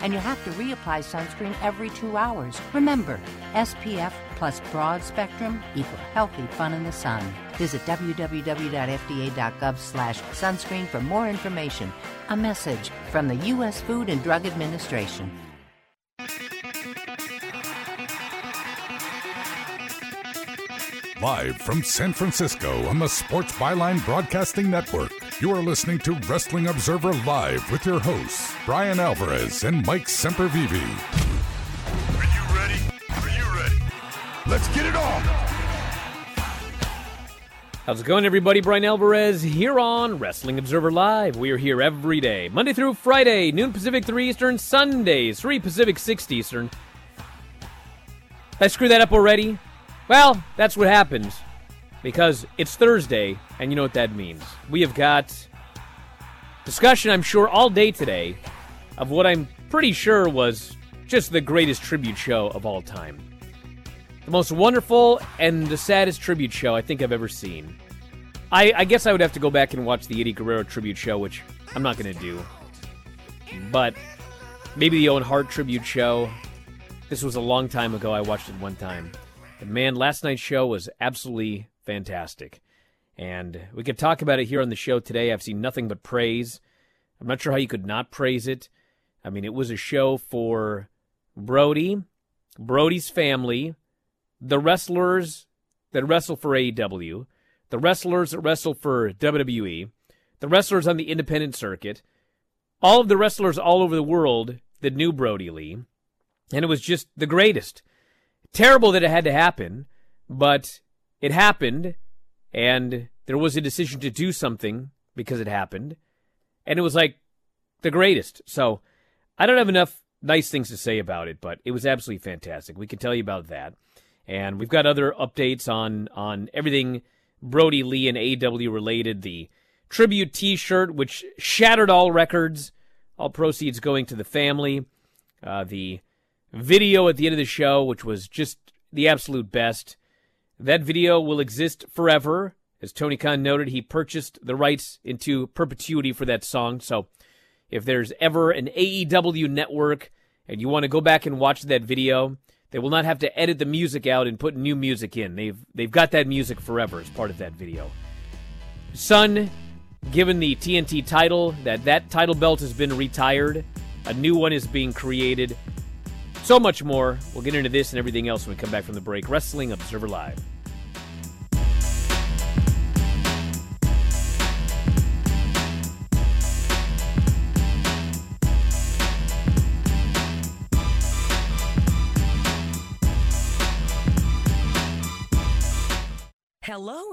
And you have to reapply sunscreen every 2 hours. Remember, SPF plus broad spectrum equal healthy fun in the sun. Visit www.fda.gov/sunscreen for more information. A message from the U.S. Food and Drug Administration. Live from San Francisco on the Sports Byline Broadcasting Network, you are listening to Wrestling Observer Live with your hosts, Brian Alvarez and Mike Sempervive. Let's get it on! How's it going, everybody? Brian Alvarez here on Wrestling Observer Live. We are here every day, Monday through Friday, noon Pacific, 3 Eastern, Sundays, 3 Pacific, 6 Eastern. I screwed that up already? Well, that's what happens, because it's Thursday, and you know what that means. We have got discussion, I'm sure, all day today of what I'm pretty sure was just the greatest tribute show of all time. The most wonderful and the saddest tribute show I think I've ever seen. I guess I would have to go back and watch the Eddie Guerrero tribute show, which I'm not going to do. But maybe the Owen Hart tribute show. This was a long time ago. I watched it one time. And man, last night's show was absolutely fantastic. And we could talk about it here on the show today. I've seen nothing but praise. I'm not sure how you could not praise it. I mean, it was a show for Brody, Brody's family, the wrestlers that wrestle for AEW, the wrestlers that wrestle for WWE, the wrestlers on the independent circuit, all of the wrestlers all over the world that knew Brody Lee, and it was just the greatest. Terrible that it had to happen, but it happened, and there was a decision to do something because it happened, and it was like the greatest. So I don't have enough nice things to say about it, but it was absolutely fantastic. We can tell you about that. And we've got other updates on everything Brody Lee and AEW related. The tribute T-shirt, which shattered all records. All proceeds going to the family. The video at the end of the show, which was just the absolute best. That video will exist forever. As Tony Khan noted, he purchased the rights into perpetuity for that song. So if there's ever an AEW network and you want to go back and watch that video, they will not have to edit the music out and put new music in. They've got that music forever as part of that video. Son, given the TNT title, that title belt has been retired. A new one is being created. So much more. We'll get into this and everything else when we come back from the break. Wrestling Observer Live. Hello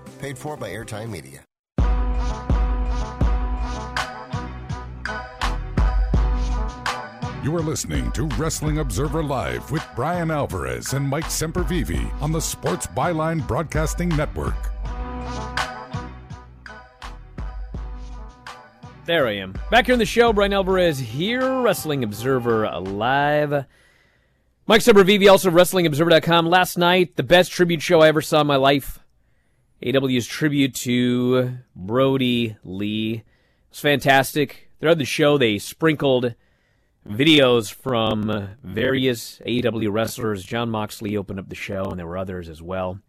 Paid for by Airtime Media. You are listening to Wrestling Observer Live with Brian Alvarez and Mike Sempervive on the Sports Byline Broadcasting Network. There I am. Back here on the show, Brian Alvarez here, Wrestling Observer Live. Mike Sempervive, also WrestlingObserver.com. Last night, the best tribute show I ever saw in my life. AEW's tribute to Brody Lee. It was fantastic. Throughout the show, they sprinkled videos from various AEW wrestlers. John Moxley opened up the show, and there were others as well.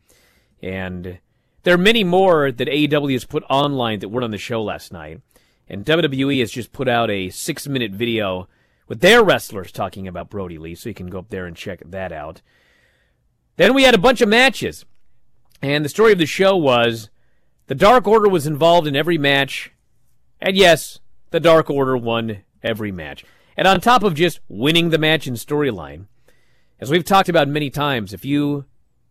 And there are many more that AEW has put online that weren't on the show last night. And WWE has just put out a 6-minute video with their wrestlers talking about Brody Lee, so you can go up there and check that out. Then we had a bunch of matches. And the story of the show was the Dark Order was involved in every match. And yes, the Dark Order won every match. And on top of just winning the match in storyline, as we've talked about many times, if you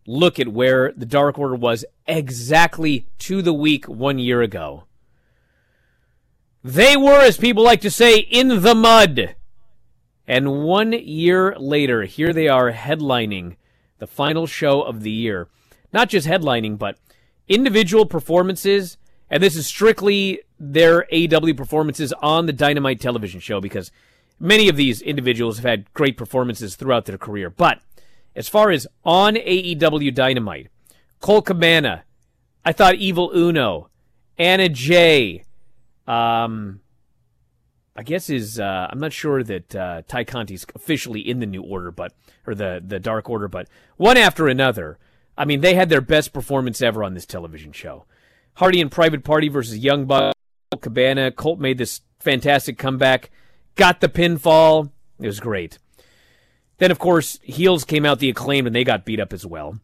look at where the Dark Order was exactly to the week 1 year ago, they were, as people like to say, in the mud. And 1 year later, here they are headlining the final show of the year. Not just headlining, but individual performances. And this is strictly their AEW performances on the Dynamite television show, because many of these individuals have had great performances throughout their career. But as far as on AEW Dynamite, Colt Cabana, I thought Evil Uno, Anna Jay, I guess is, I'm not sure that Ty Conti's officially in the New Order, but or the Dark Order, but one after another. I mean, they had their best performance ever on this television show. Hardy and Private Party versus Young Buck, Cabana. Colt made this fantastic comeback, got the pinfall. It was great. Then, of course, heels came out, the Acclaimed, and they got beat up as well.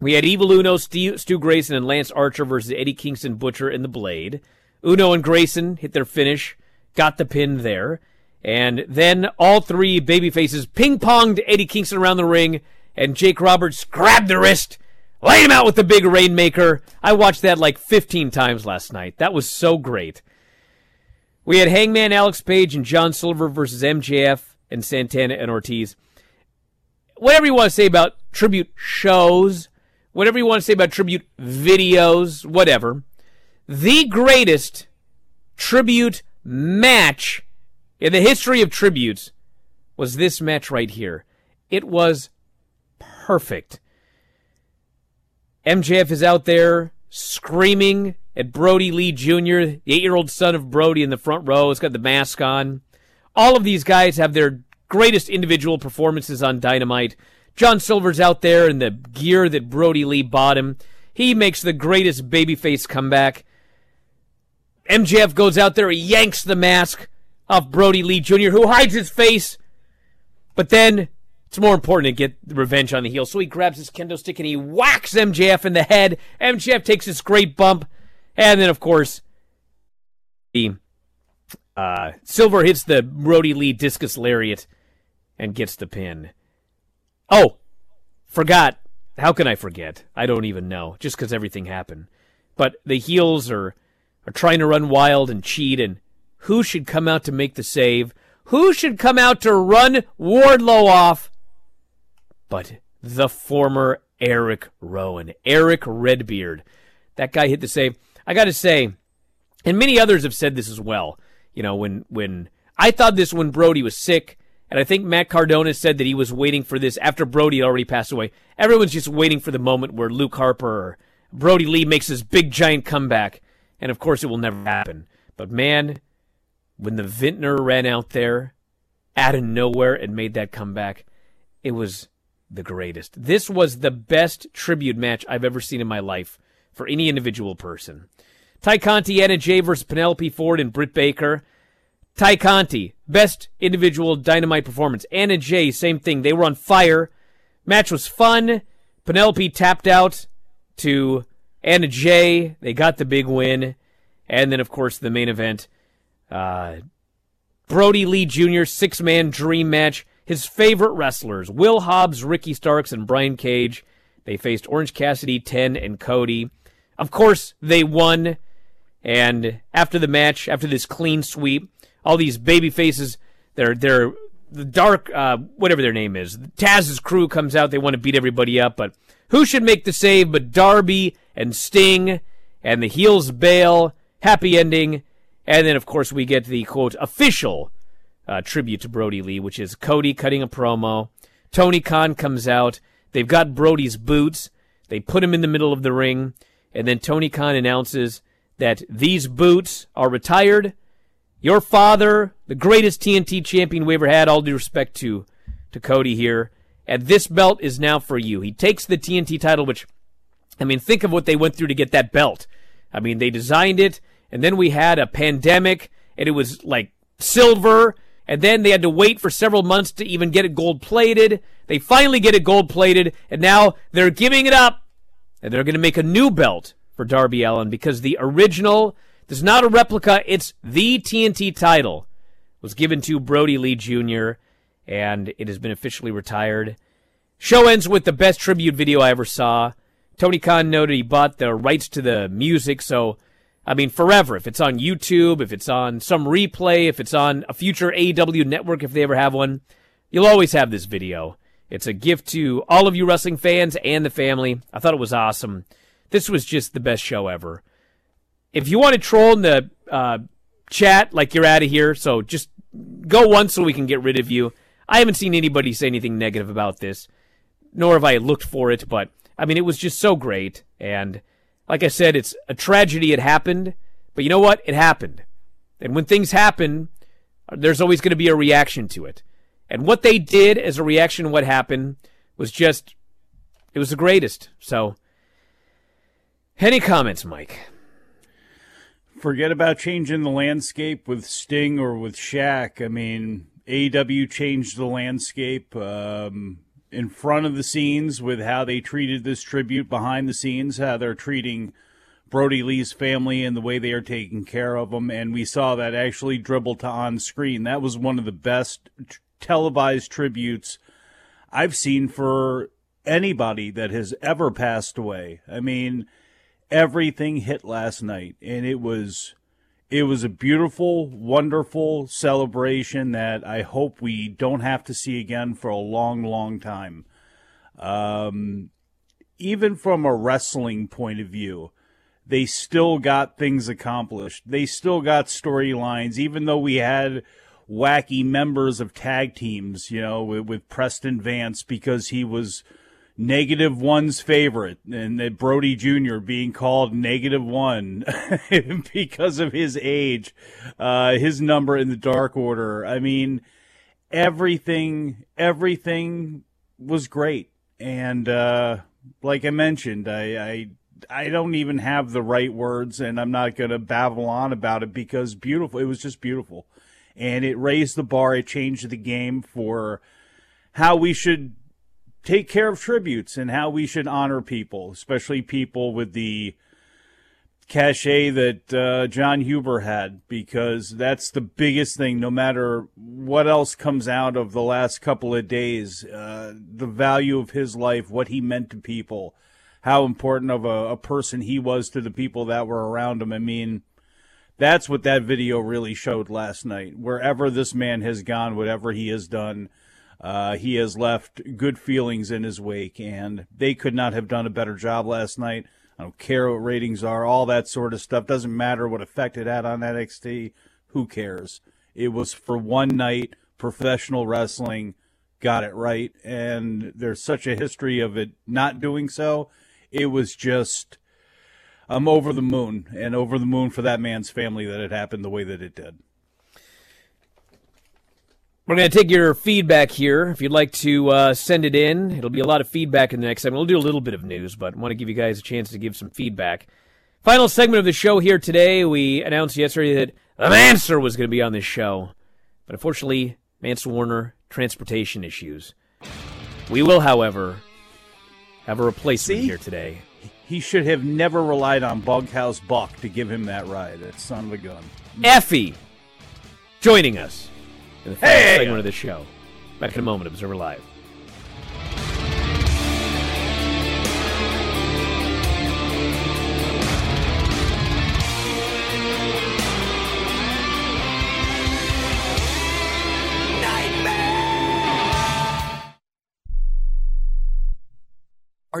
We had Evil Uno, Stu Grayson, and Lance Archer versus Eddie Kingston, Butcher, and The Blade. Uno and Grayson hit their finish, got the pin there. And then all three babyfaces ping-ponged Eddie Kingston around the ring, and Jake Roberts grabbed the wrist, laid him out with the big Rainmaker. I watched that like 15 times last night. That was so great. We had Hangman, Alex Page, and John Silver versus MJF and Santana and Ortiz. Whatever you want to say about tribute shows, whatever you want to say about tribute videos, whatever. The greatest tribute match in the history of tributes was this match right here. It was perfect. MJF is out there screaming at Brody Lee Jr., the 8-year-old son of Brody in the front row. He's got the mask on. All of these guys have their greatest individual performances on Dynamite. John Silver's out there in the gear that Brody Lee bought him. He makes the greatest babyface comeback. MJF goes out there, he yanks the mask off Brody Lee Jr., who hides his face. But then it's more important to get revenge on the heel. So he grabs his kendo stick and he whacks MJF in the head. MJF takes this great bump. And then, of course, Silver hits the Brody Lee discus lariat and gets the pin. Oh, forgot. How can I forget? I don't even know, just because everything happened. But the heels are trying to run wild and cheat, and who should come out to make the save? Who should come out to run Wardlow off? But the former Eric Rowan, Eric Redbeard. That guy hit the save. I got to say, and many others have said this as well, you know, when I thought this when Brody was sick, and I think Matt Cardona said that he was waiting for this after Brody had already passed away. Everyone's just waiting for the moment where Luke Harper or Brody Lee makes this big, giant comeback. And, of course, it will never happen. But, man, when the Vintner ran out there out of nowhere and made that comeback, it was the greatest. This was the best tribute match I've ever seen in my life for any individual person. Ty Conti, Anna Jay versus Penelope Ford and Britt Baker. Ty Conti, best individual Dynamite performance. Anna Jay, same thing. They were on fire. Match was fun. Penelope tapped out to Anna Jay. They got the big win. And then, of course, the main event. Brody Lee Jr., six-man dream match. His favorite wrestlers, Will Hobbs, Ricky Starks, and Brian Cage. They faced Orange Cassidy, 10, and Cody. Of course, they won. And after the match, after this clean sweep, all these baby faces, they're the dark, whatever their name is. Taz's crew comes out. They want to beat everybody up. But who should make the save but Darby and Sting, and the heels bail. Happy ending. And then, of course, we get the, quote, official tribute to Brody Lee, which is Cody cutting a promo. Tony Khan comes out. They've got Brody's boots. They put him in the middle of the ring. And then Tony Khan announces that these boots are retired. Your father, the greatest TNT champion we ever had, all due respect to Cody here. And this belt is now for you. He takes the TNT title, which, I mean, think of what they went through to get that belt. I mean, they designed it, and then we had a pandemic, and it was like silver, and then they had to wait for several months to even get it gold-plated. They finally get it gold-plated, and now they're giving it up, and they're going to make a new belt for Darby Allin, because the original... It's not a replica. It's the TNT title. It was given to Brody Lee Jr., and it has been officially retired. Show ends with the best tribute video I ever saw. Tony Khan noted he bought the rights to the music, so, I mean, forever. If it's on YouTube, if it's on some replay, if it's on a future AEW network, if they ever have one, you'll always have this video. It's a gift to all of you wrestling fans and the family. I thought it was awesome. This was just the best show ever. If you want to troll in the chat, like, you're out of here, so just go once so we can get rid of you. I haven't seen anybody say anything negative about this, nor have I looked for it, but, I mean, it was just so great. And, like I said, it's a tragedy it happened, but you know what? It happened. And when things happen, there's always going to be a reaction to it. And what they did as a reaction to what happened was just, it was the greatest. So, any comments, Mike? Forget about changing the landscape with Sting or with Shaq. I mean, AEW changed the landscape in front of the scenes with how they treated this tribute, behind the scenes, how they're treating Brody Lee's family and the way they are taking care of them. And we saw that actually dribble to on screen. That was one of the best televised tributes I've seen for anybody that has ever passed away. I mean, everything hit last night, and it was a beautiful, wonderful celebration that I hope we don't have to see again for a long, long time. Even from a wrestling point of view, they still got things accomplished. They still got storylines, even though we had wacky members of tag teams, you know, with Preston Vance because he was negative one's favorite, and that Brody Jr. being called negative one because of his age, his number in the Dark Order. I mean, everything was great. And like I mentioned, I don't even have the right words, and I'm not going to babble on about it because beautiful. It was just beautiful. And it raised the bar. It changed the game for how we should take care of tributes and how we should honor people, especially people with the cachet that John Huber had, because that's the biggest thing. No matter what else comes out of the last couple of days, the value of his life, what he meant to people, how important of a person he was to the people that were around him. I mean, that's what that video really showed last night. Wherever this man has gone, whatever he has done, he has left good feelings in his wake, and they could not have done a better job last night. I don't care what ratings are, all that sort of stuff. Doesn't matter what effect it had on NXT. Who cares? It was for one night. Professional wrestling got it right, and there's such a history of it not doing so. It was just, I'm over the moon, and over the moon for that man's family that it happened the way that it did. We're going to take your feedback here. If you'd like to send it in, it'll be a lot of feedback in the next segment. We'll do a little bit of news, but I want to give you guys a chance to give some feedback. Final segment of the show here today. We announced yesterday that Mance was going to be on this show, but unfortunately, Mance Warner, transportation issues. We will, however, have a replacement here today. He should have never relied on Bughouse Buck to give him that ride. That son of a gun. Effy joining us in the final segment of the show. Back in a moment, Observer Live. Nightmare! Are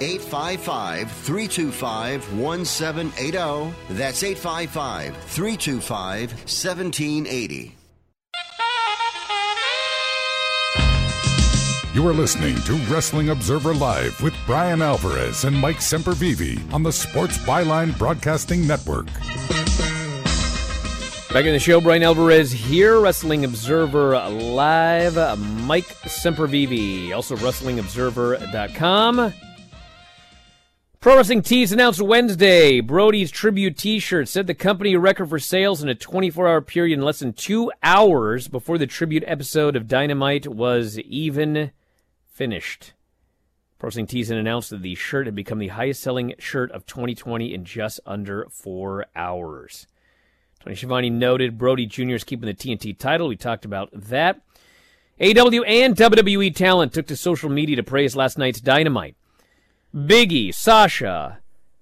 855-325-1780. That's 855-325-1780. You are listening to Wrestling Observer Live with Brian Alvarez and Mike Sempervive on the Sports Byline Broadcasting Network. Back in the show, Brian Alvarez here, Wrestling Observer Live, Mike Sempervive, also WrestlingObserver.com. Pro Wrestling Tees announced Wednesday, Brody's tribute t-shirt set the company record for sales in a 24-hour period in less than 2 hours before the tribute episode of Dynamite was even finished. Pro Wrestling Tees announced that the shirt had become the highest-selling shirt of 2020 in just under 4 hours. Tony Schiavone noted Brody Jr. is keeping the TNT title. We talked about that. AEW and WWE talent took to social media to praise last night's Dynamite. Big E, Sasha,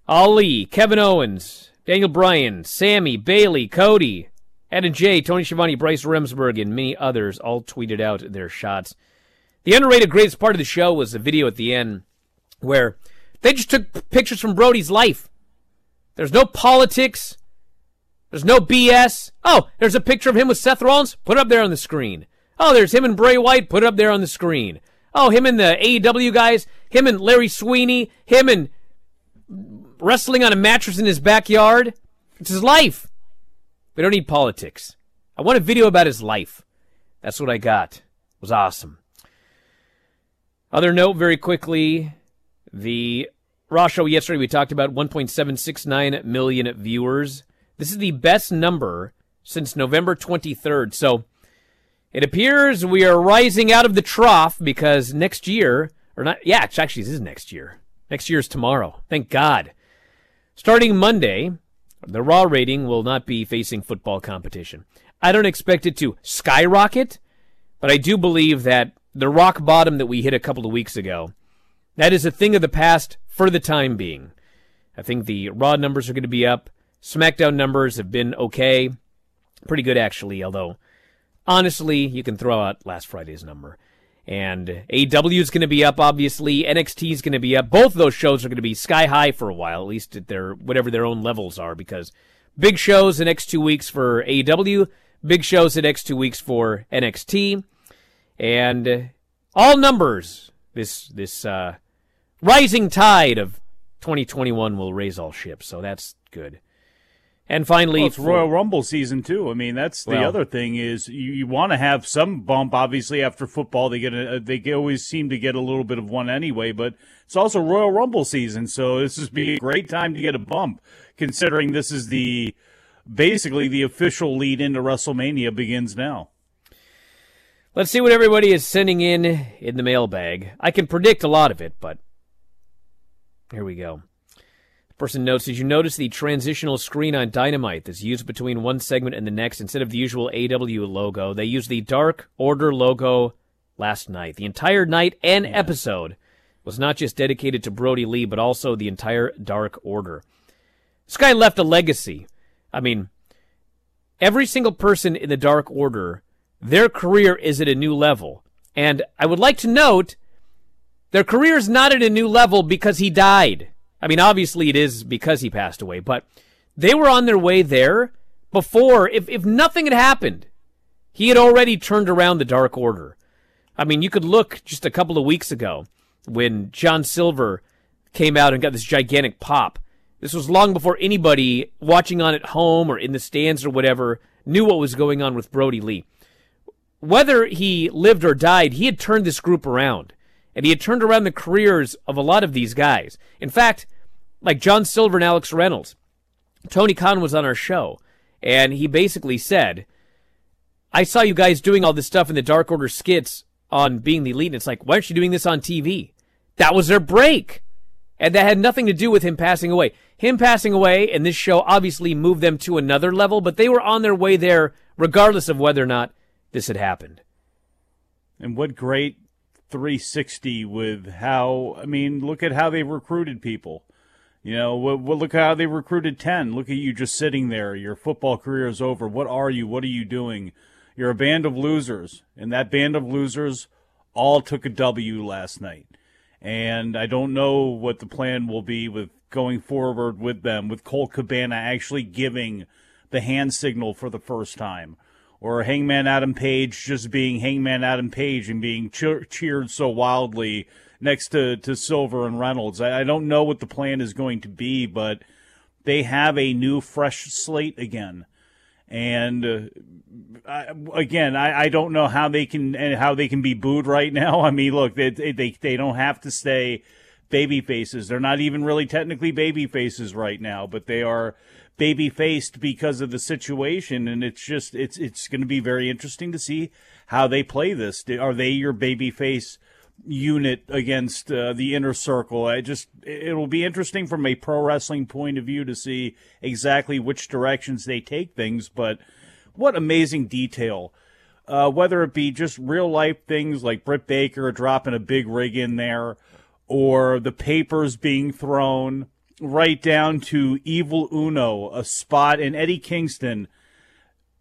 Ali, Kevin Owens, Daniel Bryan, Sammy, Bayley, Cody, Anna Jay, Tony Schiavone, Bryce Remsburg, and many others all tweeted out their shots. The underrated greatest part of the show was the video at the end where they just took pictures from Brody's life. There's no politics. There's no BS. Oh, there's a picture of him with Seth Rollins. Put it up there on the screen. Oh, there's him and Bray Wyatt. Put it up there on the screen. Oh, him and the AEW guys. Him and Larry Sweeney. Him and wrestling on a mattress in his backyard. It's his life. We don't need politics. I want a video about his life. That's what I got. It was awesome. Other note, very quickly, the Raw show yesterday we talked about 1.769 million viewers. This is the best number since November 23rd. So it appears we are rising out of the trough because next year, or not, yeah, actually, this is next year. Next year's tomorrow. Thank God. Starting Monday, the Raw rating will not be facing football competition. I don't expect it to skyrocket, but I do believe that the rock bottom that we hit a couple of weeks ago, that is a thing of the past for the time being. I think the Raw numbers are going to be up. SmackDown numbers have been okay. Pretty good, actually, although, honestly, you can throw out last Friday's number. And AEW is going to be up, obviously. NXT is going to be up. Both those shows are going to be sky high for a while, at least at their whatever their own levels are, because big shows the next 2 weeks for AEW, big shows the next 2 weeks for NXT. And all numbers, this rising tide of 2021 will raise all ships, so that's good. And finally, well, it's Royal Rumble season, too. I mean, that's the other thing is you want to have some bump, obviously, after football. They always seem to get a little bit of one anyway, but it's also Royal Rumble season, so this is be a great time to get a bump, considering this is basically the official lead into WrestleMania begins now. Let's see what everybody is sending in the mailbag. I can predict a lot of it, but here we go. Person notes, did you notice the transitional screen on Dynamite that's used between one segment and the next? Instead of the usual AEW logo, they used the Dark Order logo last night. The entire night and episode was not just dedicated to Brody Lee, but also the entire Dark Order. This guy left a legacy. I mean, every single person in the Dark Order, their career is at a new level. And I would like to note, their career is not at a new level because he died. I mean, obviously it is because he passed away, but they were on their way there before. If nothing had happened, he had already turned around the Dark Order. I mean, you could look just a couple of weeks ago when John Silver came out and got this gigantic pop. This was long before anybody watching on at home or in the stands or whatever knew what was going on with Brody Lee. Whether he lived or died, he had turned this group around. And he had turned around the careers of a lot of these guys. In fact, like John Silver and Alex Reynolds, Tony Khan was on our show, and he basically said, I saw you guys doing all this stuff in the Dark Order skits on Being the Elite, and it's like, why aren't you doing this on TV? That was their break. And that had nothing to do with him passing away. Him passing away and this show obviously moved them to another level, but they were on their way there regardless of whether or not this had happened. And what great 360 with how, I mean, look at how they recruited people. You know, well, look how they recruited 10. Look at you just sitting there. Your football career is over. What are you? What are you doing? You're a band of losers. And that band of losers all took a W last night. And I don't know what the plan will be with going forward with them, with Colt Cabana actually giving the hand signal for the first time, or Hangman Adam Page just being Hangman Adam Page and being cheered so wildly next to Silver and Reynolds. I don't know what the plan is going to be, but they have a new, fresh slate again. And I don't know how they can be booed right now. I mean, look, they don't have to stay baby faces. They're not even really technically baby faces right now, but they are baby faced because of the situation. And it's just it's going to be very interesting to see how they play this. Are they your baby face unit against the inner circle? It'll be interesting from a pro wrestling point of view to see exactly which directions they take things. But what amazing detail, whether it be just real life things like Britt Baker dropping a big rig in there, or the papers being thrown, right down to Evil Uno, a spot, and Eddie Kingston.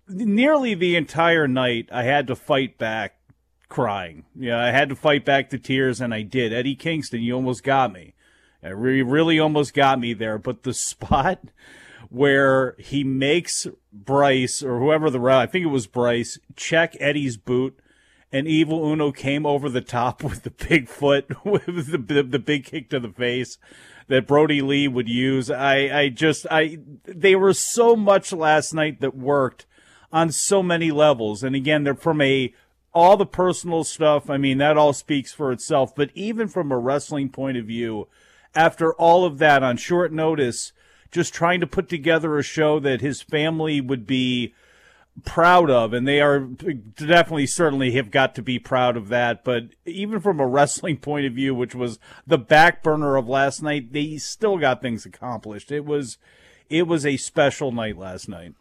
Nearly the entire night I had to fight back crying. Yeah, I had to fight back the tears, and I did. Eddie Kingston, you almost got me. It really almost got me there. But the spot where he makes Bryce, or whoever the route, I think it was Bryce, check Eddie's boot, and Evil Uno came over the top with the big foot, with the big kick to the face that Brody Lee would use. They were so much last night that worked on so many levels. And again, they're from all the personal stuff, I mean, that all speaks for itself. But even from a wrestling point of view, after all of that on short notice, just trying to put together a show that his family would be proud of, and they are certainly have got to be proud of that. But even from a wrestling point of view, which was the back burner of last night, they still got things accomplished. It was a special night last night.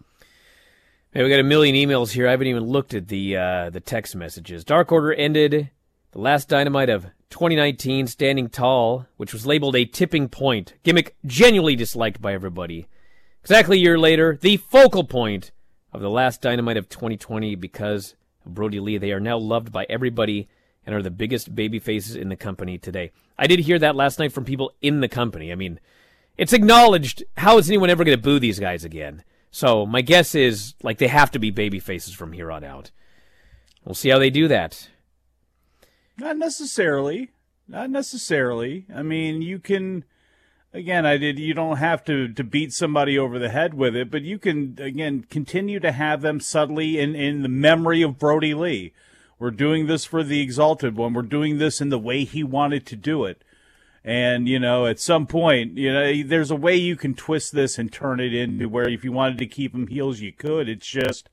Man, we got a million emails here. I haven't even looked at the text messages. Dark Order ended the last Dynamite of 2019 standing tall, which was labeled a tipping point. Gimmick genuinely disliked by everybody. Exactly a year later, the focal point of the last Dynamite of 2020 because of Brody Lee. They are now loved by everybody and are the biggest baby faces in the company today. I did hear that last night from people in the company. I mean, it's acknowledged. How is anyone ever going to boo these guys again? So my guess is, like, they have to be baby faces from here on out. We'll see how they do that. Not necessarily. I mean, you can, again, you don't have to beat somebody over the head with it, but you can, again, continue to have them subtly in the memory of Brody Lee. We're doing this for the Exalted One. We're doing this in the way he wanted to do it. And, you know, at some point, you know, there's a way you can twist this and turn it into where if you wanted to keep him heels, you could. It's just,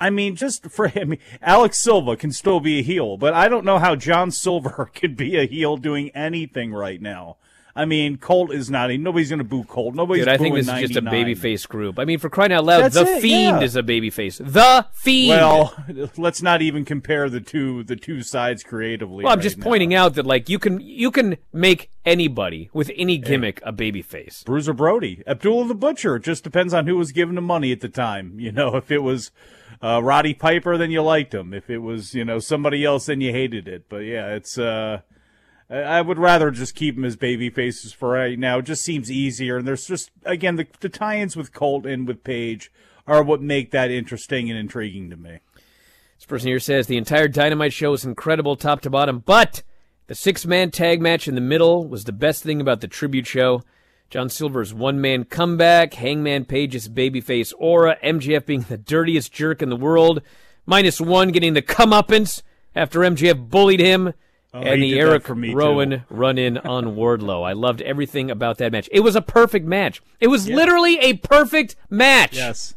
Alex Silva can still be a heel, but I don't know how John Silver could be a heel doing anything right now. I mean, Colt is not. Nobody's going to boo Colt. Nobody's booing 99. Dude, I think this is just a babyface group. I mean, for crying out loud, Fiend is a babyface. The Fiend. Well, let's not even compare the two sides creatively. Well, I'm just pointing out that, like, you can make anybody with any gimmick a babyface. Bruiser Brody, Abdullah the Butcher. It just depends on who was giving him money at the time. You know, if it was Roddy Piper, then you liked him. If it was, you know, somebody else, then you hated it. But yeah, it's. I would rather just keep them as baby faces for right now. It just seems easier. And there's just, again, the tie-ins with Colt and with Page are what make that interesting and intriguing to me. This person here says, the entire Dynamite show is incredible top to bottom, but the six-man tag match in the middle was the best thing about the tribute show. John Silver's one-man comeback, Hangman Page's babyface aura, MJF being the dirtiest jerk in the world, minus one getting the comeuppance after MJF bullied him. Oh, and the Eric Rowan run-in on Wardlow. I loved everything about that match. It was a perfect match. It was literally a perfect match. Yes.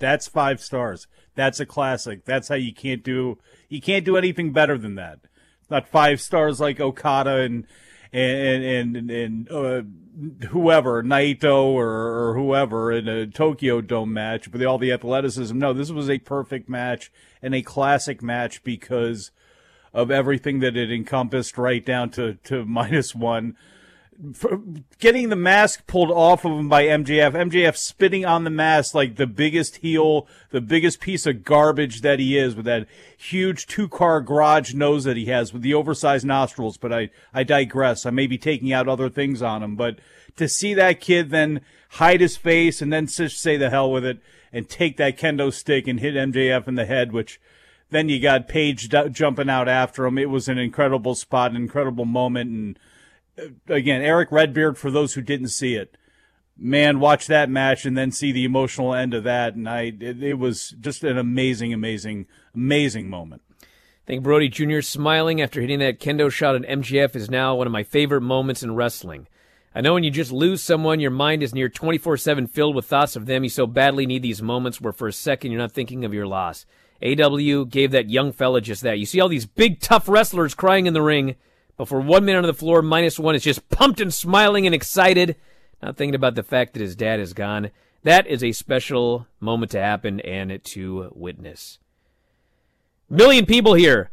That's 5 stars. That's a classic. That's how you can't do anything better than that. Not 5 stars like Okada and whoever, Naito or whoever in a Tokyo Dome match with all the athleticism. No, this was a perfect match and a classic match because of everything that it encompassed, right down to minus one. getting the mask pulled off of him by MJF. MJF spitting on the mask like the biggest heel, the biggest piece of garbage that he is, with that huge two-car garage nose that he has with the oversized nostrils. But I digress. I may be taking out other things on him. But to see that kid then hide his face and then say the hell with it and take that kendo stick and hit MJF in the head, which then you got Page jumping out after him. It was an incredible spot, an incredible moment. And again, Eric Redbeard, for those who didn't see it, man, watch that match and then see the emotional end of that. And it was just an amazing, amazing, amazing moment. I think Brody Jr. smiling after hitting that kendo shot at MJF is now one of my favorite moments in wrestling. I know when you just lose someone, your mind is near 24/7 filled with thoughts of them. You so badly need these moments where for a second you're not thinking of your loss. AEW gave that young fella just that. You see all these big, tough wrestlers crying in the ring, but for 1 minute on the floor, minus one is just pumped and smiling and excited, not thinking about the fact that his dad is gone. That is a special moment to happen and to witness. Million people here.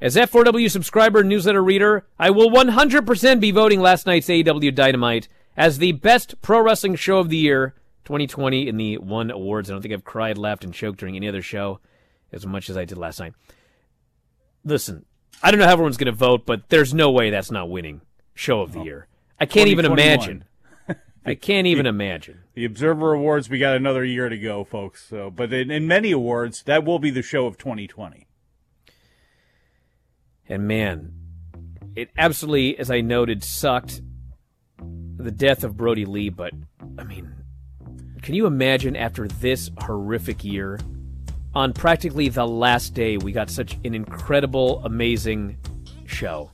As F4W subscriber newsletter reader, I will 100% be voting last night's AEW Dynamite as the best pro wrestling show of the year 2020 in the One Awards. I don't think I've cried, laughed, and choked during any other show as much as I did last night. Listen, I don't know how everyone's going to vote, but there's no way that's not winning show of the year. I can't even imagine. I can't even imagine. The Observer Awards, we got another year to go, folks. So, but in many awards, that will be the show of 2020. And man, it absolutely, as I noted, sucked, the death of Brody Lee. But, I mean, can you imagine after this horrific year, on practically the last day, we got such an incredible, amazing show.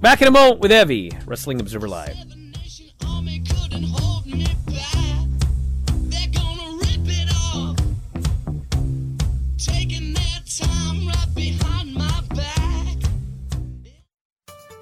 Back in a moment with Evie, Wrestling Observer Live.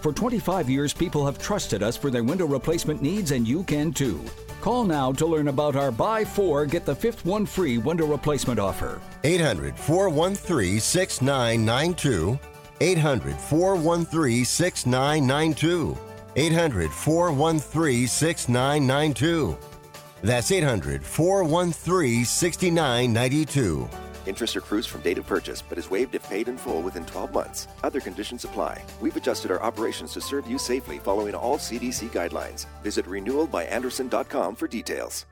For 25 years, people have trusted us for their window replacement needs, and you can too. Call now to learn about our buy 4, get the 5th one free window replacement offer. 800-413-6992. 800-413-6992. 800-413-6992. That's 800-413-6992. Interest accrues from date of purchase, but is waived if paid in full within 12 months. Other conditions apply. We've adjusted our operations to serve you safely following all CDC guidelines. Visit renewalbyanderson.com for details.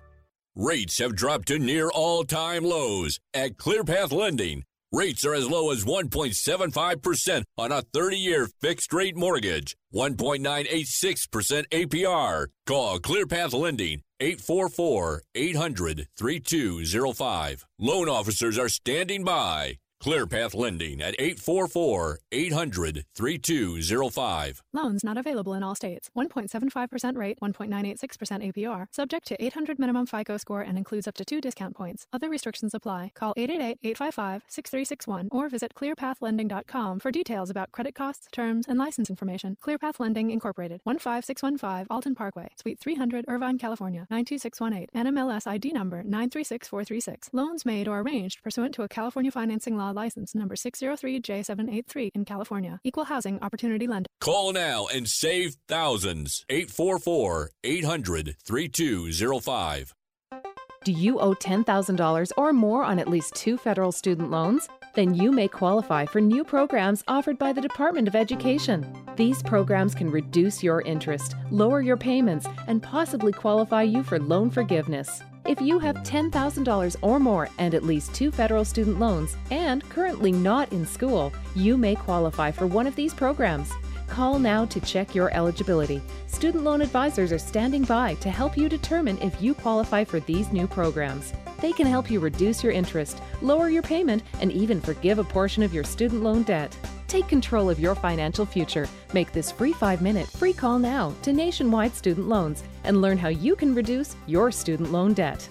Rates have dropped to near all-time lows at ClearPath Lending. Rates are as low as 1.75% on a 30-year fixed-rate mortgage, 1.986% APR. Call ClearPath Lending, 844-800-3205. Loan officers are standing by. ClearPath Lending at 844-800-3205. Loans not available in all states. 1.75% rate, 1.986% APR. Subject to 800 minimum FICO score and includes up to 2 discount points. Other restrictions apply. Call 888-855-6361 or visit clearpathlending.com for details about credit costs, terms, and license information. ClearPath Lending Incorporated. 15615 Alton Parkway, Suite 300, Irvine, California, 92618. NMLS ID number 936436. Loans made or arranged pursuant to a California financing law license number 603J783 in California. Equal housing opportunity lender. Call now and save thousands. 844-800-3205. Do you owe $10,000 or more on at least 2 federal student loans? Then you may qualify for new programs offered by the Department of Education. These programs can reduce your interest, lower your payments, and possibly qualify you for loan forgiveness. If you have $10,000 or more and at least 2 federal student loans and currently not in school, you may qualify for one of these programs. Call now to check your eligibility. Student loan advisors are standing by to help you determine if you qualify for these new programs. They can help you reduce your interest, lower your payment, and even forgive a portion of your student loan debt. Take control of your financial future. Make this free 5-minute free call now to Nationwide Student Loans and learn how you can reduce your student loan debt.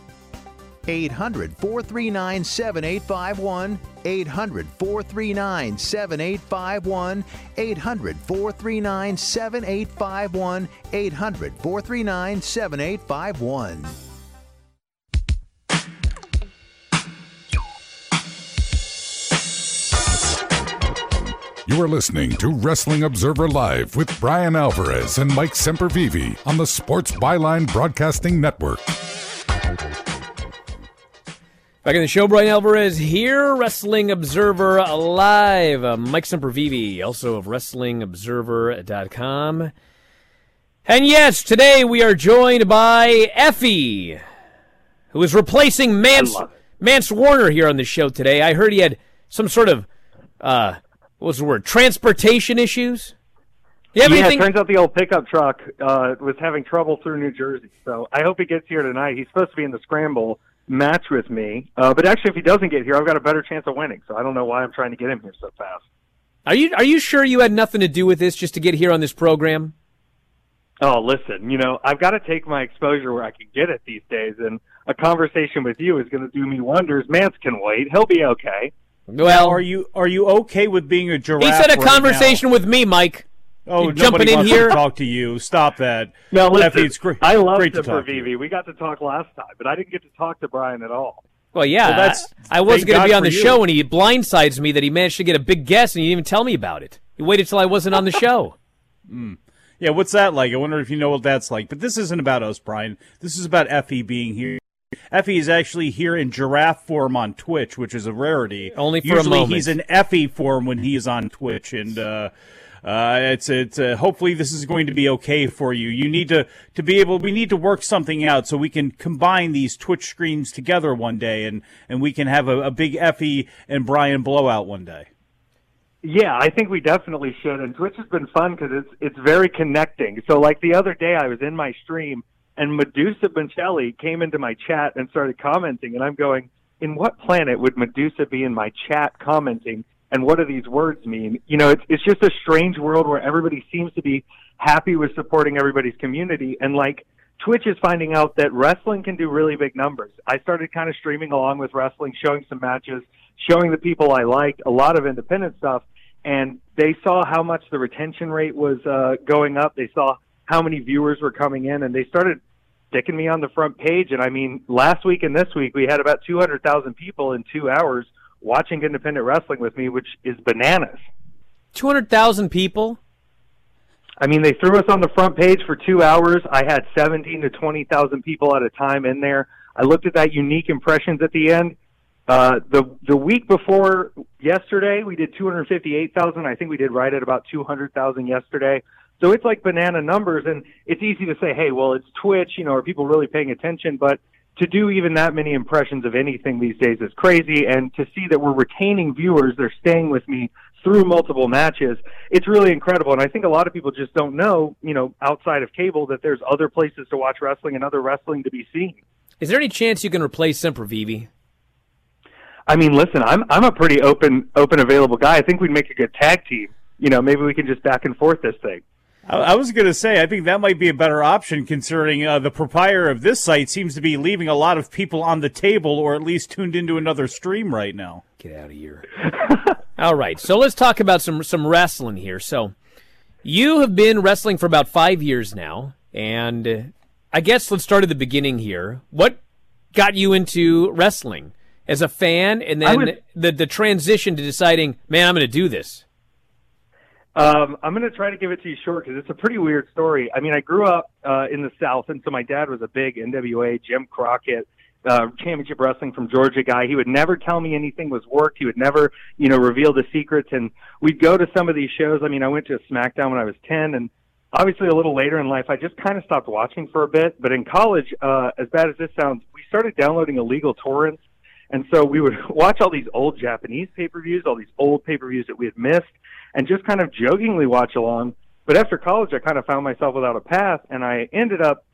800-439-7851, 800-439-7851, 800-439-7851, 800-439-7851. You are listening to Wrestling Observer Live with Brian Alvarez and Mike Sempervive on the Sports Byline Broadcasting Network. Back in the show, Brian Alvarez here, Wrestling Observer Live. Mike Sempervive, also of WrestlingObserver.com. And yes, today we are joined by Effy, who is replacing Mance Warner here on the show today. I heard he had some sort of... what was the word? Transportation issues? Yeah, it turns out the old pickup truck was having trouble through New Jersey. So I hope he gets here tonight. He's supposed to be in the scramble match with me. But actually, if he doesn't get here, I've got a better chance of winning. So I don't know why I'm trying to get him here so fast. Are you sure you had nothing to do with this just to get here on this program? Oh, listen, I've got to take my exposure where I can get it these days. And a conversation with you is going to do me wonders. Mance can wait. He'll be okay. Well, are you okay with being a giraffe? He said a conversation with me, Mike. Oh, you're jumping in here. To talk to you. Stop that. No, listen. It's great. I love Sempervive. We got to talk last time, but I didn't get to talk to Brian at all. Well, yeah, so I was going to be on the show, and he blindsides me that he managed to get a big guest, and he didn't even tell me about it. He waited till I wasn't on the show. Yeah, what's that like? I wonder if you know what that's like. But this isn't about us, Brian. This is about Effy being here. Effy is actually here in giraffe form on Twitch, which is a rarity. Only for usually a moment. He's in Effy form when he is on Twitch, and hopefully this is going to be okay for you. You need to be able. We need to work something out so we can combine these Twitch screens together one day, and we can have a big Effy and Brian blowout one day. Yeah, I think we definitely should. And Twitch has been fun because it's very connecting. So like the other day, I was in my stream. And Medusa Boncelli came into my chat and started commenting, and I'm going, in what planet would Medusa be in my chat commenting, and what do these words mean? It's just a strange world where everybody seems to be happy with supporting everybody's community, and, Twitch is finding out that wrestling can do really big numbers. I started kind of streaming along with wrestling, showing some matches, showing the people I liked, a lot of independent stuff, and they saw how much the retention rate was going up. They saw how many viewers were coming in, and they started sticking me on the front page. And, last week and this week, we had about 200,000 people in 2 hours watching independent wrestling with me, which is bananas. 200,000 people? They threw us on the front page for 2 hours. I had 17,000 to 20,000 people at a time in there. I looked at that unique impressions at the end. The week before yesterday, we did 258,000. I think we did right at about 200,000 yesterday. So it's like banana numbers, and it's easy to say, hey, well, it's Twitch, are people really paying attention? But to do even that many impressions of anything these days is crazy, and to see that we're retaining viewers, they're staying with me through multiple matches, it's really incredible. And I think a lot of people just don't know, outside of cable, that there's other places to watch wrestling and other wrestling to be seen. Is there any chance you can replace Sempervive? Listen, I'm a pretty open available guy. I think we'd make a good tag team. Maybe we can just back and forth this thing. I was going to say, I think that might be a better option considering the proprietor of this site seems to be leaving a lot of people on the table or at least tuned into another stream right now. Get out of here. All right, so let's talk about some wrestling here. So you have been wrestling for about 5 years now, and I guess let's start at the beginning here. What got you into wrestling as a fan and then the transition to deciding, man, I'm going to do this? I'm going to try to give it to you short because it's a pretty weird story. I grew up in the South, and so my dad was a big NWA, Jim Crockett, championship wrestling from Georgia guy. He would never tell me anything was worked. He would never, reveal the secrets. And we'd go to some of these shows. I went to SmackDown when I was 10, and obviously a little later in life, I just kind of stopped watching for a bit. But in college, as bad as this sounds, we started downloading illegal torrents. And so we would watch all these old Japanese pay-per-views, all these old pay-per-views that we had missed, and just kind of jokingly watch along. But after college, I kind of found myself without a path, and I ended up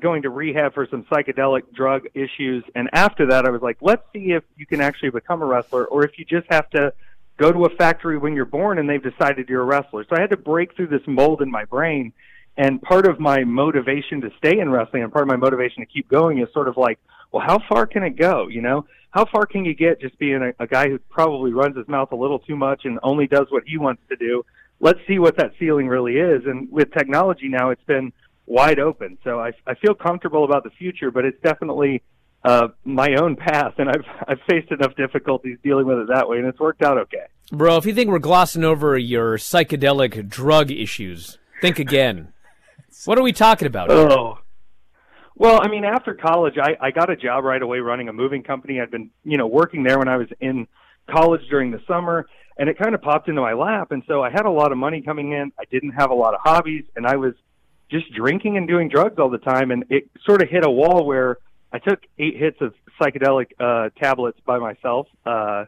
going to rehab for some psychedelic drug issues. And after that, I was like, let's see if you can actually become a wrestler or if you just have to go to a factory when you're born and they've decided you're a wrestler. So I had to break through this mold in my brain. And part of my motivation to stay in wrestling and part of my motivation to keep going is sort of like, well, how far can it go? You know, how far can you get just being a guy who probably runs his mouth a little too much and only does what he wants to do? Let's see what that ceiling really is. And with technology now, it's been wide open. So I feel comfortable about the future, but it's definitely my own path, and I've faced enough difficulties dealing with it that way, and it's worked out okay. Bro, if you think we're glossing over your psychedelic drug issues, think again. What are we talking about? Oh, well, I mean, after college, I got a job right away running a moving company. I'd been, you know, working there when I was in college during the summer, and it kind of popped into my lap, and so I had a lot of money coming in. I didn't have a lot of hobbies, and I was just drinking and doing drugs all the time, and it sort of hit a wall where I took 8 hits of psychedelic tablets by myself, and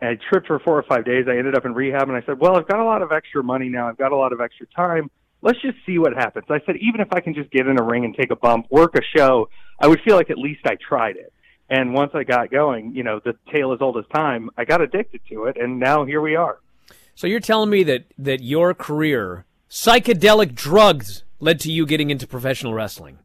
I tripped for 4 or 5 days. I ended up in rehab, and I said, well, I've got a lot of extra money now. I've got a lot of extra time. Let's just see what happens. I said, even if I can just get in a ring and take a bump, work a show, I would feel like at least I tried it. And once I got going, you know, the tale as old as time, I got addicted to it, and now here we are. So you're telling me that your career, psychedelic drugs, led to you getting into professional wrestling?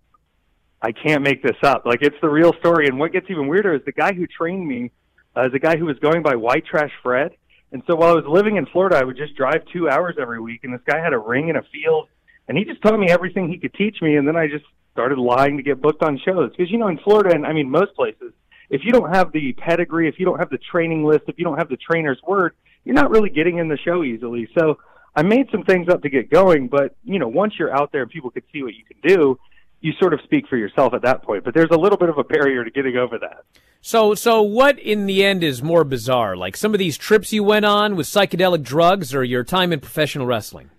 I can't make this up. Like, it's the real story. And what gets even weirder is the guy who trained me is a guy who was going by White Trash Fred. And so while I was living in Florida, I would just drive 2 hours every week. And this guy had a ring and a field. And he just taught me everything he could teach me. And then I just started lying to get booked on shows. Because, you know, in Florida, and I mean most places, if you don't have the pedigree, if you don't have the training list, if you don't have the trainer's word, you're not really getting in the show easily. So I made some things up to get going. But, you know, once you're out there and people could see what you can do, you sort of speak for yourself at that point, but there's a little bit of a barrier to getting over that. So what in the end is more bizarre, like some of these trips you went on with psychedelic drugs or your time in professional wrestling?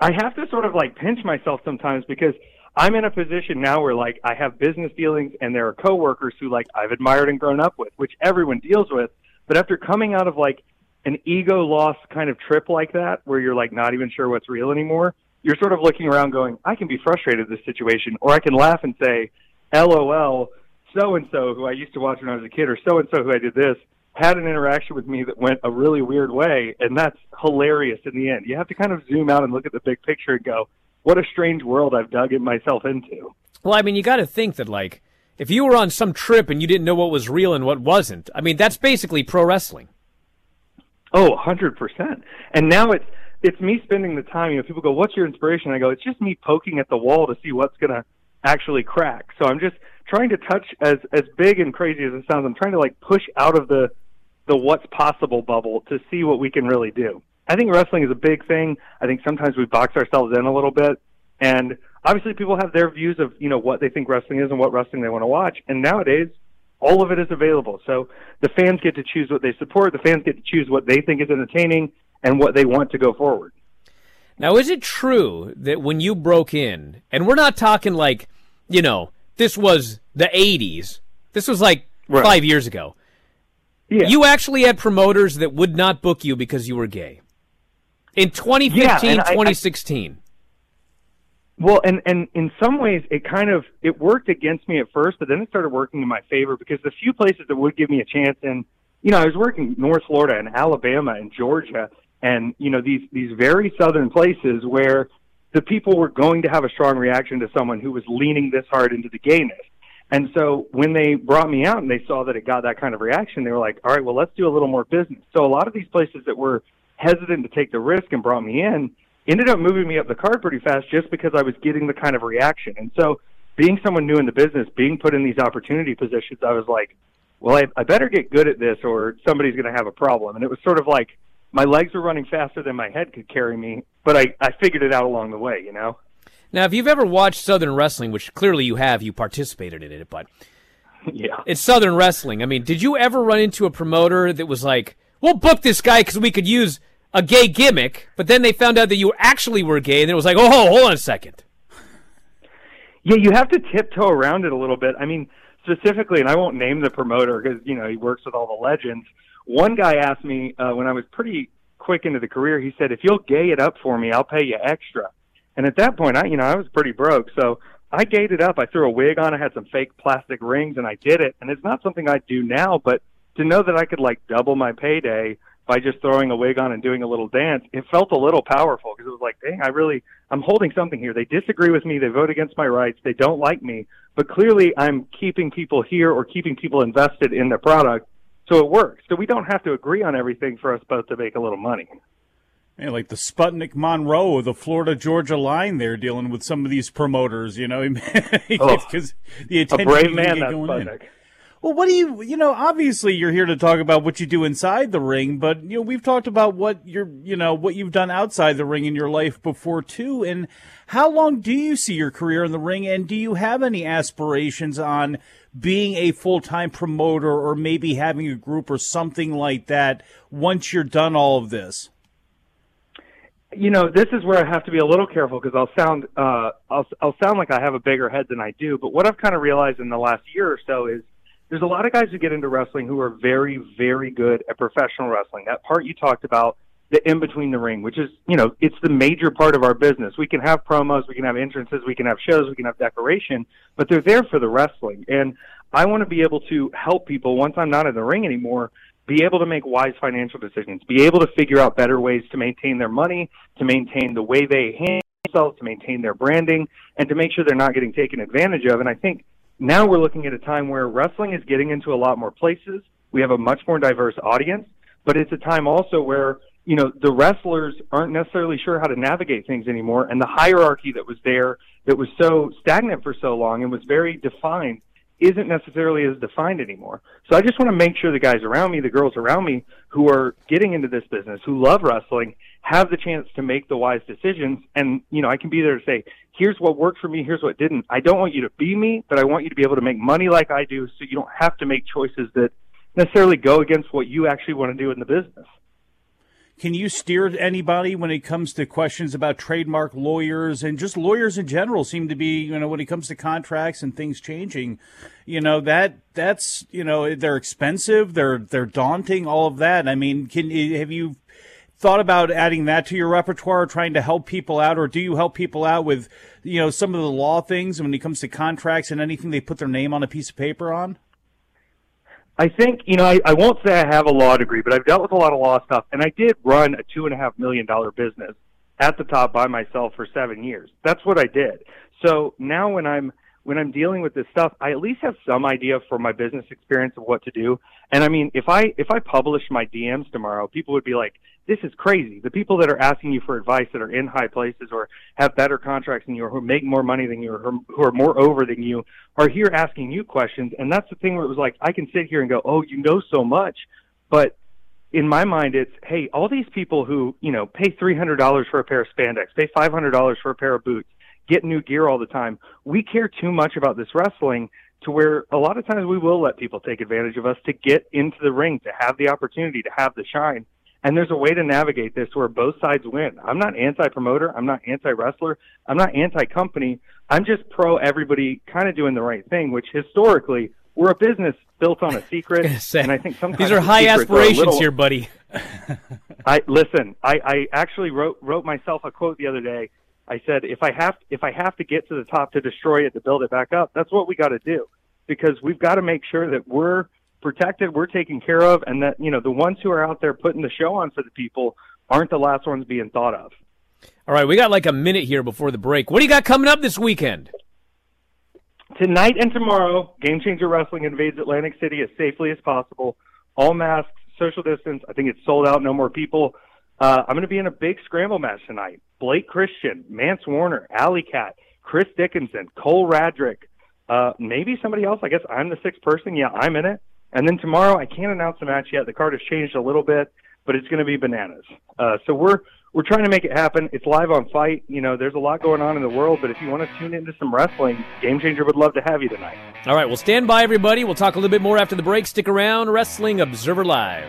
I have to sort of like pinch myself sometimes because I'm in a position now where like I have business dealings and there are coworkers who like I've admired and grown up with, which everyone deals with. But after coming out of like an ego loss kind of trip like that, where you're like not even sure what's real anymore, you're sort of looking around going, I can be frustrated with this situation, or I can laugh and say, LOL, so-and-so who I used to watch when I was a kid, or so-and-so who I did this, had an interaction with me that went a really weird way, and that's hilarious in the end. You have to kind of zoom out and look at the big picture and go, what a strange world I've dug myself into. Well, I mean, you got to think that, like, if you were on some trip and you didn't know what was real and what wasn't, I mean, that's basically pro wrestling. Oh, 100%. And now it's me spending the time, you know, people go, what's your inspiration? I go, it's just me poking at the wall to see what's going to actually crack. So I'm just trying to touch, as big and crazy as it sounds, I'm trying to like push out of the what's possible bubble to see what we can really do. I think wrestling is a big thing. I think sometimes we box ourselves in a little bit. And obviously people have their views of, you know, what they think wrestling is and what wrestling they want to watch. And nowadays, all of it is available. So the fans get to choose what they support. The fans get to choose what they think is entertaining and what they want to go forward. Now, is it true that when you broke in, and we're not talking like, you know, this was the 80s. This was like right. 5 years ago. Yeah. You actually had promoters that would not book you because you were gay. In 2015, 2016. Well, and in some ways, it worked against me at first, but then it started working in my favor because the few places that would give me a chance, and, you know, I was working North Florida and Alabama and Georgia, and, you know, these very southern places where the people were going to have a strong reaction to someone who was leaning this hard into the gayness. And so when they brought me out and they saw that it got that kind of reaction, they were like, all right, well, let's do a little more business. So a lot of these places that were hesitant to take the risk and brought me in ended up moving me up the card pretty fast just because I was getting the kind of reaction. And so being someone new in the business, being put in these opportunity positions, I was like, well, I better get good at this or somebody's going to have a problem. And it was sort of like, my legs were running faster than my head could carry me, but I figured it out along the way, you know? Now, if you've ever watched Southern Wrestling, which clearly you have, you participated in it, but yeah, it's Southern Wrestling. I mean, did you ever run into a promoter that was like, we'll book this guy because we could use a gay gimmick, but then they found out that you actually were gay, and it was like, oh, hold on a second. Yeah, you have to tiptoe around it a little bit. I mean, specifically, and I won't name the promoter because, you know, he works with all the legends. One guy asked me when I was pretty quick into the career, he said, if you'll gay it up for me, I'll pay you extra. And at that point, I was pretty broke. So I gayed it up. I threw a wig on. I had some fake plastic rings, and I did it. And it's not something I do now, but to know that I could, like, double my payday by just throwing a wig on and doing a little dance, it felt a little powerful because it was like, dang, I really I'm holding something here. They disagree with me. They vote against my rights. They don't like me. But clearly I'm keeping people here or keeping people invested in the product. So it works. So we don't have to agree on everything for us both to make a little money. Yeah, like the Sputnik Monroe, the Florida-Georgia line there dealing with some of these promoters, you know. Because the attention a brave man, that Sputnik. Well, what do you know, obviously you're here to talk about what you do inside the ring, but, you know, we've talked about what what you've done outside the ring in your life before, too. And how long do you see your career in the ring, and do you have any aspirations on being a full-time promoter or maybe having a group or something like that once you're done all of this? You know, this is where I have to be a little careful because I'll sound like I have a bigger head than I do. But what I've kind of realized in the last year or so is there's a lot of guys who get into wrestling who are very, very good at professional wrestling. That part you talked about, the in-between the ring, which is, you know, it's the major part of our business. We can have promos, we can have entrances, we can have shows, we can have decoration, but they're there for the wrestling. And I want to be able to help people once I'm not in the ring anymore be able to make wise financial decisions, be able to figure out better ways to maintain their money, to maintain the way they handle themselves, to maintain their branding, and to make sure they're not getting taken advantage of. And I think now we're looking at a time where wrestling is getting into a lot more places. We have a much more diverse audience, but it's a time also where, you know, the wrestlers aren't necessarily sure how to navigate things anymore. And the hierarchy that was there, that was so stagnant for so long and was very defined, isn't necessarily as defined anymore. So I just want to make sure the guys around me, the girls around me who are getting into this business, who love wrestling, have the chance to make the wise decisions. And, you know, I can be there to say, here's what worked for me, here's what didn't. I don't want you to be me, but I want you to be able to make money like I do so you don't have to make choices that necessarily go against what you actually want to do in the business. Can you steer anybody when it comes to questions about trademark lawyers and just lawyers in general seem to be, you know, when it comes to contracts and things changing, you know, that's, you know, they're expensive, they're daunting, all of that. I mean, have you thought about adding that to your repertoire, trying to help people out, or do you help people out with, you know, some of the law things when it comes to contracts and anything they put their name on a piece of paper on? I think, you know, I won't say I have a law degree, but I've dealt with a lot of law stuff, and I did run a $2.5 million business at the top by myself for 7 years. That's what I did. So now when I'm dealing with this stuff, I at least have some idea from my business experience of what to do. And I mean, if I published my DMs tomorrow, people would be like, this is crazy. The people that are asking you for advice that are in high places or have better contracts than you or who make more money than you or who are more over than you are here asking you questions. And that's the thing where it was like, I can sit here and go, oh, you know so much. But in my mind, it's, hey, all these people who, you know, pay $300 for a pair of spandex, pay $500 for a pair of boots, get new gear all the time. We care too much about this wrestling to where a lot of times we will let people take advantage of us to get into the ring, to have the opportunity, to have the shine. And there's a way to navigate this where both sides win. I'm not anti-promoter. I'm not anti-wrestler. I'm not anti-company. I'm just pro everybody kind of doing the right thing, which historically we're a business built on a secret. And I think sometimes these are high aspirations here, buddy. I actually wrote myself a quote the other day. I said, if I have to get to the top to destroy it, to build it back up, that's what we got to do, because we've got to make sure that we're protected, we're taken care of, and that, you know, the ones who are out there putting the show on for the people aren't the last ones being thought of. All right, we got like a minute here before the break. What do you got coming up this weekend? Tonight and tomorrow, Game Changer Wrestling invades Atlantic City as safely as possible. All masks, social distance. I think it's sold out, no more people. I'm going to be in a big scramble match tonight. Blake Christian, Mance Warner, Alley Cat, Chris Dickinson, Cole Radrick, maybe somebody else. I guess I'm the sixth person. Yeah, I'm in it. And then tomorrow, I can't announce the match yet. The card has changed a little bit, but it's going to be bananas. So we're trying to make it happen. It's live on Fight. You know, there's a lot going on in the world, but if you want to tune into some wrestling, Game Changer would love to have you tonight. All right, well, stand by, everybody. We'll talk a little bit more after the break. Stick around. Wrestling Observer Live.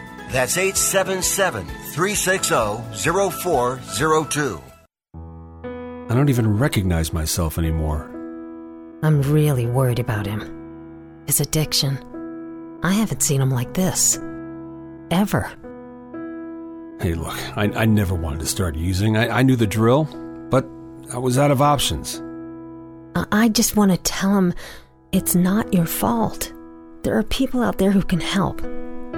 That's 877-360-0402. I don't even recognize myself anymore. I'm really worried about him. His addiction. I haven't seen him like this. Ever. Hey, look, I never wanted to start using. I knew the drill, but I was out of options. I just want to tell him it's not your fault. There are people out there who can help.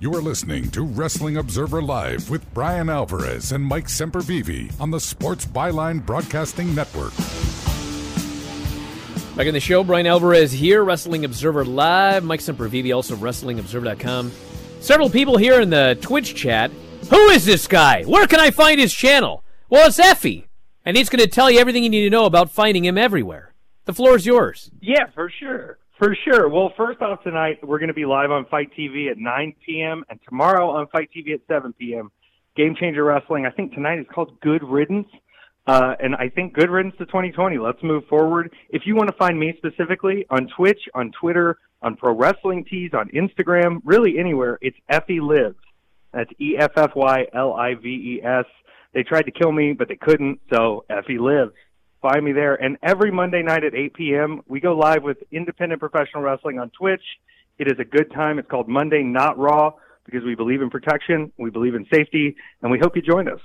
You are listening to Wrestling Observer Live with Brian Alvarez and Mike Sempervive on the Sports Byline Broadcasting Network. Back in the show, Brian Alvarez here, Wrestling Observer Live. Mike Sempervive, also WrestlingObserver.com. Several people here in the Twitch chat. Who is this guy? Where can I find his channel? Well, it's Effy, and he's going to tell you everything you need to know about finding him everywhere. The floor is yours. Yeah, for sure. For sure. Well, first off, tonight we're going to be live on Fight TV at 9 p.m. and tomorrow on Fight TV at 7 p.m. Game Changer Wrestling. I think tonight is called Good Riddance, and I think Good Riddance to 2020. Let's move forward. If you want to find me specifically on Twitch, on Twitter, on Pro Wrestling Tees, on Instagram, really anywhere, it's Effy Lives. That's EFFYLIVES. They tried to kill me, but they couldn't, so Effy Lives. Find me there. And every Monday night at 8 p.m., we go live with Independent Professional Wrestling on Twitch. It is a good time. It's called Monday Not Raw because we believe in protection, we believe in safety, and we hope you join us.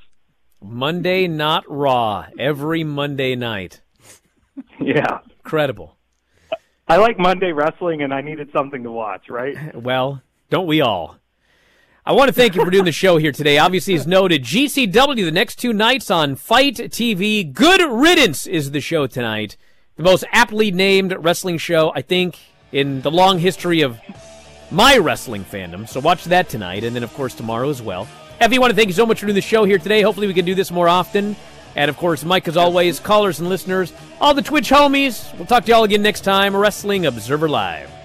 Monday Not Raw, every Monday night. Yeah. Incredible. I like Monday wrestling, and I needed something to watch, right? Well, don't we all? I want to thank you for doing the show here today. Obviously, as noted, GCW the next two nights on Fight TV. Good Riddance is the show tonight. The most aptly named wrestling show, I think, in the long history of my wrestling fandom. So watch that tonight, and then, of course, tomorrow as well. Effy, I want to thank you so much for doing the show here today. Hopefully, we can do this more often. And, of course, Mike, as always, callers and listeners, all the Twitch homies. We'll talk to you all again next time. Wrestling Observer Live.